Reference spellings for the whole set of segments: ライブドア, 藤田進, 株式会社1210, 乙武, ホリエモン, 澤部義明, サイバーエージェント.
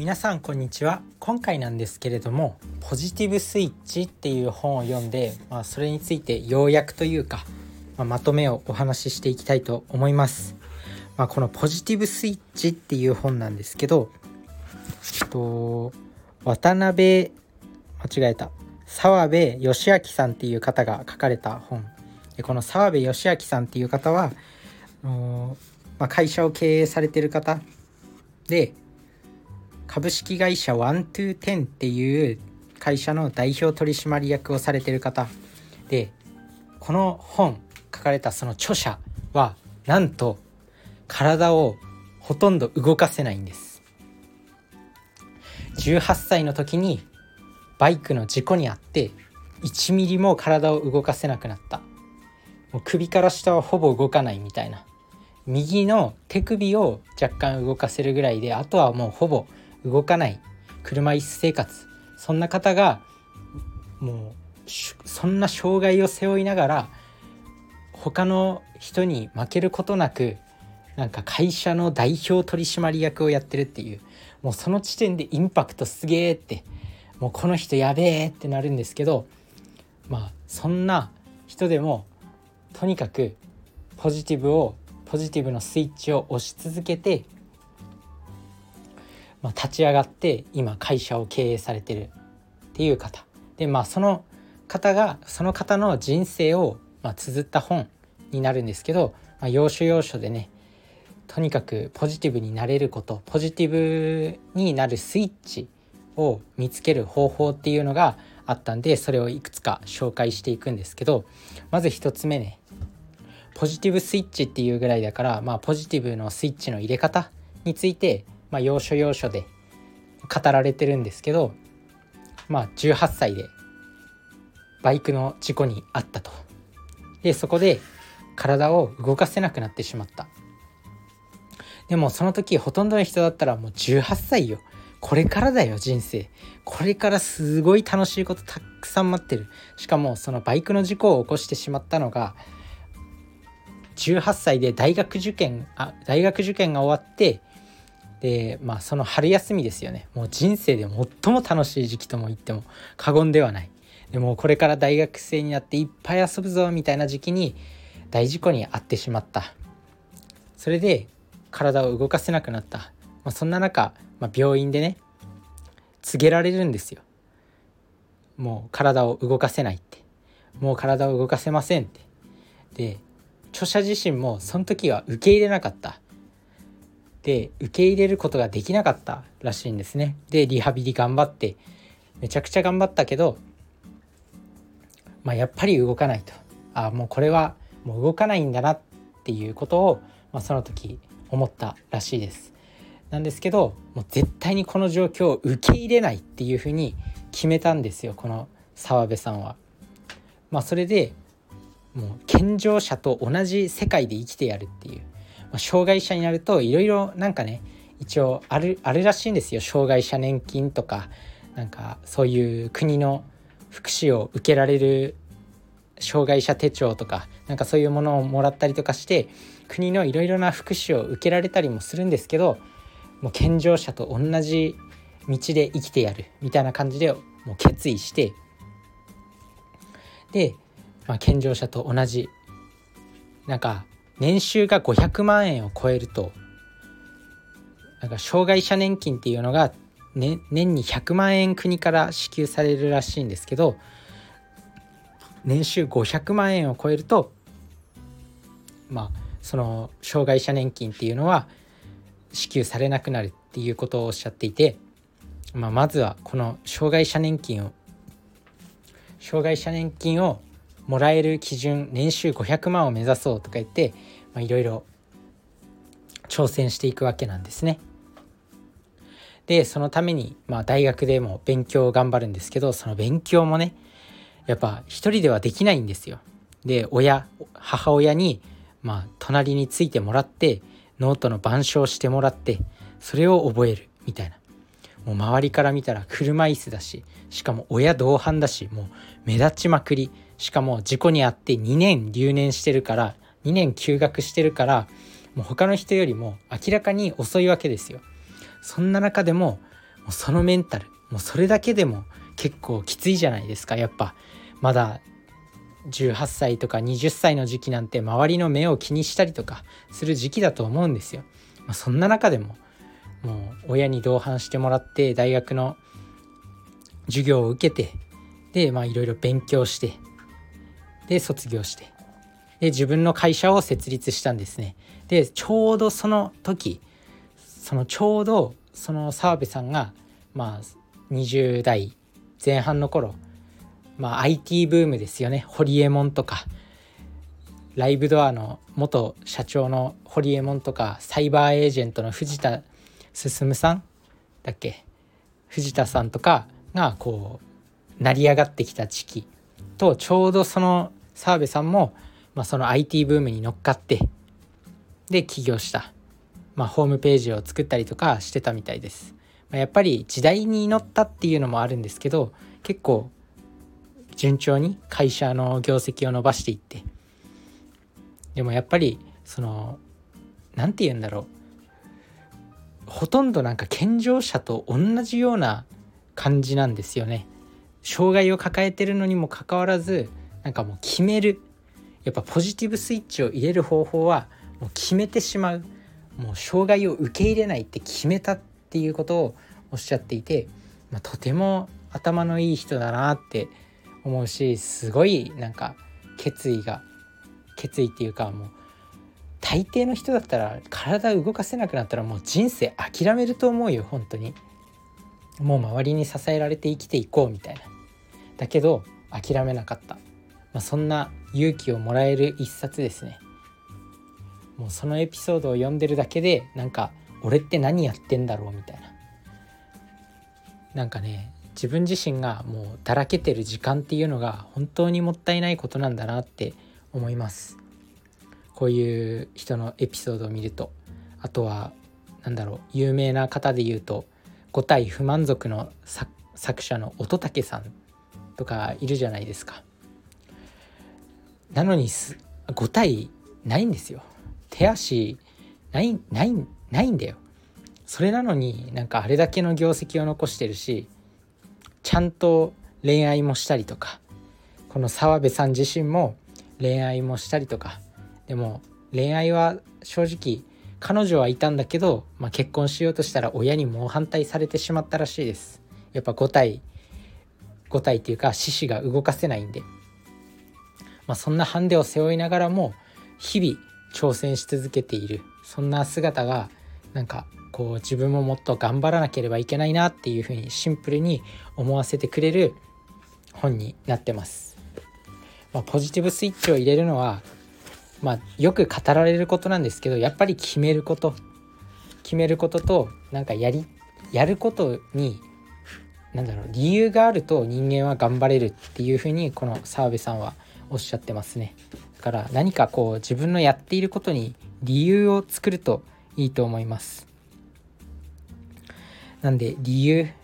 皆さんこんにちは。今回なんですけれども、ポジティブスイッチっていう本を読んで、それについて要約というか、まとめをお話ししていきたいと思います。このポジティブスイッチっていう本なんですけど、澤部義明さんっていう方が書かれた本で、この澤部義明さんっていう方は会社を経営されてる方で、株式会社1210っていう会社の代表取締役をされてる方で、この本書かれたその著者はなんと体をほとんど動かせないんです。18歳の時にバイクの事故に遭って1ミリも体を動かせなくなった。もう首から下はほぼ動かないみたいな、右の手首を若干動かせるぐらいで、あとはもうほぼ動かない車椅子生活。そんな方がもうそんな障害を背負いながら他の人に負けることなく、なんか会社の代表取締役をやってるっていう、もうその時点でインパクトすげーって、もうこの人やべえってなるんですけど、そんな人でもとにかくポジティブのスイッチを押し続けて、立ち上がって今会社を経営されてるっていう方で、その方の人生を綴った本になるんですけど、要所要所でね、とにかくポジティブになれること、ポジティブになるスイッチを見つける方法っていうのがあったんで、それをいくつか紹介していくんですけど、まず1つ目ね、ポジティブスイッチっていうぐらいだから、ポジティブのスイッチの入れ方について、要所要所で語られてるんですけど、18歳でバイクの事故に遭ったと。で、そこで体を動かせなくなってしまった。でもその時ほとんどの人だったら、もう18歳よ、これからだよ人生、これからすごい楽しいことたくさん待ってる。しかもそのバイクの事故を起こしてしまったのが、18歳で大学受験が終わって、で、その春休みですよね。もう人生で最も楽しい時期とも言っても過言ではない。でもこれから大学生になっていっぱい遊ぶぞみたいな時期に大事故に遭ってしまった。それで体を動かせなくなった、そんな中、病院でね告げられるんですよ。もう体を動かせないって、もう体を動かせませんって。で、著者自身もその時は受け入れなかった。で、受け入れることができなかったらしいんですね。で、リハビリ頑張って、めちゃくちゃ頑張ったけど、やっぱり動かないと、もうこれはもう動かないんだなっていうことを、その時思ったらしいです。なんですけど、もう絶対にこの状況を受け入れないっていうふうに決めたんですよ、この澤部さんは。それでもう健常者と同じ世界で生きてやるっていう、障害者になるといろいろなんかね、一応あるらしいんですよ。障害者年金とか、なんかそういう国の福祉を受けられる障害者手帳とか、なんかそういうものをもらったりとかして、国のいろいろな福祉を受けられたりもするんですけど、もう健常者と同じ道で生きてやるみたいな感じでもう決意して、で、健常者と同じ、なんか年収が500万円を超えると、なんか障害者年金っていうのが、年に100万円国から支給されるらしいんですけど、年収500万円を超えると、その障害者年金っていうのは支給されなくなるっていうことをおっしゃっていて、まずはこの障害者年金をもらえる基準、年収500万を目指そうとか言って、いろいろ挑戦していくわけなんですね。で、そのために、大学でも勉強を頑張るんですけど、その勉強もね、やっぱ一人ではできないんですよ。で、母親に、隣についてもらって、ノートの板書をしてもらって、それを覚えるみたいな。もう周りから見たら車椅子だし、しかも親同伴だし、もう目立ちまくり、しかも事故に遭って2年休学してるから、もう他の人よりも明らかに遅いわけですよ。そんな中でももうそのメンタル、もうそれだけでも結構きついじゃないですか。やっぱまだ18歳とか20歳の時期なんて周りの目を気にしたりとかする時期だと思うんですよ。まあ、そんな中でももう親に同伴してもらって大学の授業を受けて、でまあいろいろ勉強して、で卒業して、で自分の会社を設立したんですね。でちょうどその澤部さんがまあ20代前半の頃、まあ IT ブームですよね。ホリエモンとかライブドアの元社長のホリエモンとか、サイバーエージェントの藤田進さんだっけ、藤田さんとかがこう成り上がってきた時期と、ちょうどその澤部さんも、まあ、その IT ブームに乗っかってで起業した、まあ、ホームページを作ったりとかしてたみたいです。まあ、やっぱり時代に乗ったっていうのもあるんですけど、結構順調に会社の業績を伸ばしていって、でもやっぱりそのなんて言うんだろう、ほとんどなんか健常者と同じような感じなんですよね。障害を抱えてるのにもかかわらず、なんかもう決める、やっぱポジティブスイッチを入れる方法はもう決めてしまう、もう障害を受け入れないって決めたっていうことをおっしゃっていて、まあ、とても頭のいい人だなって思うし、すごいなんか決意っていうか、もう大抵の人だったら体動かせなくなったらもう人生諦めると思うよ。本当にもう周りに支えられて生きていこうみたいな。だけど諦めなかった、まあ、そんな勇気をもらえる一冊ですね。もうそのエピソードを読んでるだけで、なんか俺って何やってんだろうみたいな、なんかね、自分自身がもうだらけてる時間っていうのが本当にもったいないことなんだなって思います。こういう人のエピソードを見ると。あとはなんだろう、有名な方で言うと五体不満足の作者の乙武さんとかいるじゃないですか。なのに五体ないんですよ。手足ないんだよ。それなのになんかあれだけの業績を残してるし、ちゃんと恋愛もしたりとか、この澤部さん自身も恋愛もしたりとか。でも恋愛は正直彼女はいたんだけど、まあ、結婚しようとしたら親に猛反対されてしまったらしいです。やっぱ五体っていうか四肢が動かせないんで、まあ、そんなハンデを背負いながらも日々挑戦し続けている、そんな姿がなんかこう自分ももっと頑張らなければいけないなっていうふうにシンプルに思わせてくれる本になってます。まあ、ポジティブスイッチを入れるのは、まあ、よく語られることなんですけど、やっぱり決めることとなんかやることに何だろう、理由があると人間は頑張れるっていうふうにこの澤部さんはおっしゃってますね。だから何かこう自分のやっていることに理由を作るといいと思います。なんで理由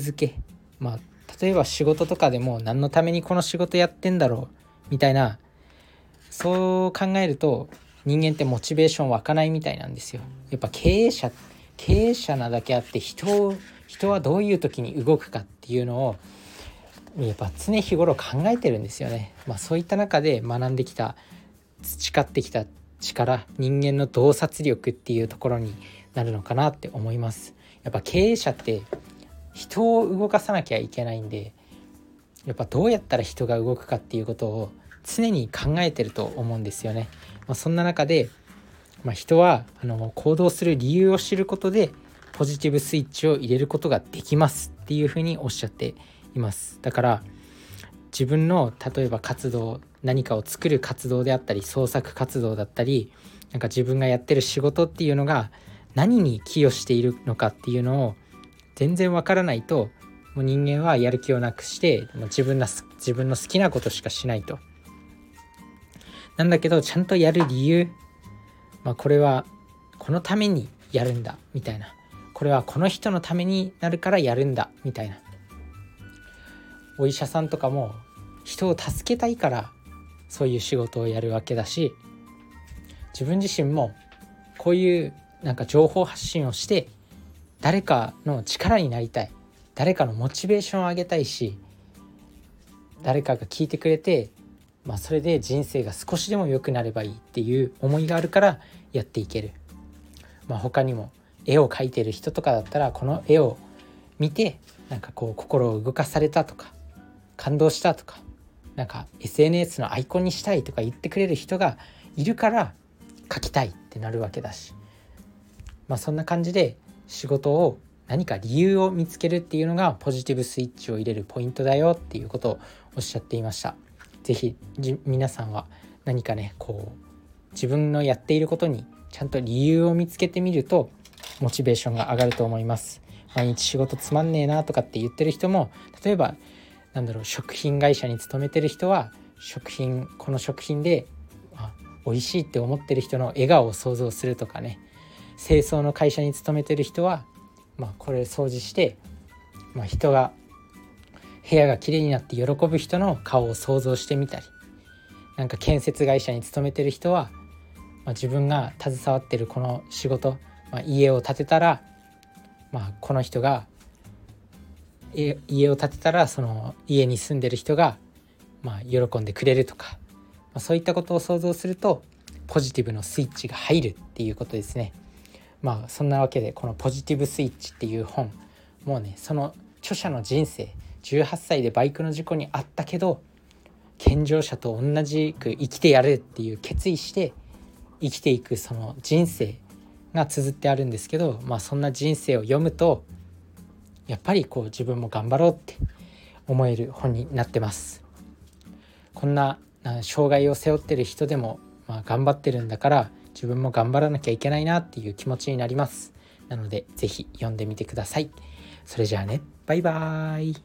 付け、まあ例えば仕事とかでも何のためにこの仕事やってんだろうみたいな、そう考えると人間ってモチベーション湧かないみたいなんですよ。やっぱ経営者なだけあって、人はどういう時に動くかっていうのをやっぱ常日頃考えてるんですよね。まあ、そういった中で学んできた、培ってきた力、人間の洞察力っていうところになるのかなって思います。やっぱ経営者って人を動かさなきゃいけないんで、やっぱどうやったら人が動くかっていうことを常に考えてると思うんですよね。まあ、そんな中で、まあ、人は行動する理由を知ることでポジティブスイッチを入れることができますっていうふうにおっしゃっています。だから自分の例えば活動、何かを作る活動であったり、創作活動だったり、なんか自分がやってる仕事っていうのが何に寄与しているのかっていうのを全然わからないと、もう人間はやる気をなくして、もう自分の好きなことしかしないと。なんだけどちゃんとやる理由、まあ、これはこのためにやるんだみたいな、これはこの人のためになるからやるんだみたいな。お医者さんとかも人を助けたいからそういう仕事をやるわけだし、自分自身もこういうなんか情報発信をして誰かの力になりたい、誰かのモチベーションを上げたいし、誰かが聞いてくれて、それで人生が少しでも良くなればいいっていう思いがあるからやっていける。他にも絵を描いてる人とかだったら、この絵を見てなんかこう心を動かされたとか感動したとか、なんか SNS のアイコンにしたいとか言ってくれる人がいるから描きたいってなるわけだし、そんな感じで仕事を何か理由を見つけるっていうのがポジティブスイッチを入れるポイントだよっていうことをおっしゃっていました。ぜひ皆さんは何かね、こう自分のやっていることにちゃんと理由を見つけてみるとモチベーションが上がると思います。毎日仕事つまんねえなとかって言ってる人も、例えば食品会社に勤めてる人はこの食品で美味しいって思ってる人の笑顔を想像するとかね。清掃の会社に勤めてる人は、これ掃除して、人が部屋がきれいになって喜ぶ人の顔を想像してみたり、なんか建設会社に勤めてる人は、自分が携わってるこの仕事、家を建てたら、この人が家を建てたらその家に住んでる人が喜んでくれるとか、そういったことを想像するとポジティブのスイッチが入るっていうことですね。そんなわけでこのポジティブスイッチっていう本、もうね、その著者の人生、18歳でバイクの事故に遭ったけど健常者と同じく生きてやるっていう決意して生きていくその人生が綴ってあるんですけど、そんな人生を読むとやっぱりこう自分も頑張ろうって思える本になってます。こんな障害を背負ってる人でも頑張ってるんだから自分も頑張らなきゃいけないなっていう気持ちになります。なのでぜひ読んでみてください。それじゃあね、バイバーイ。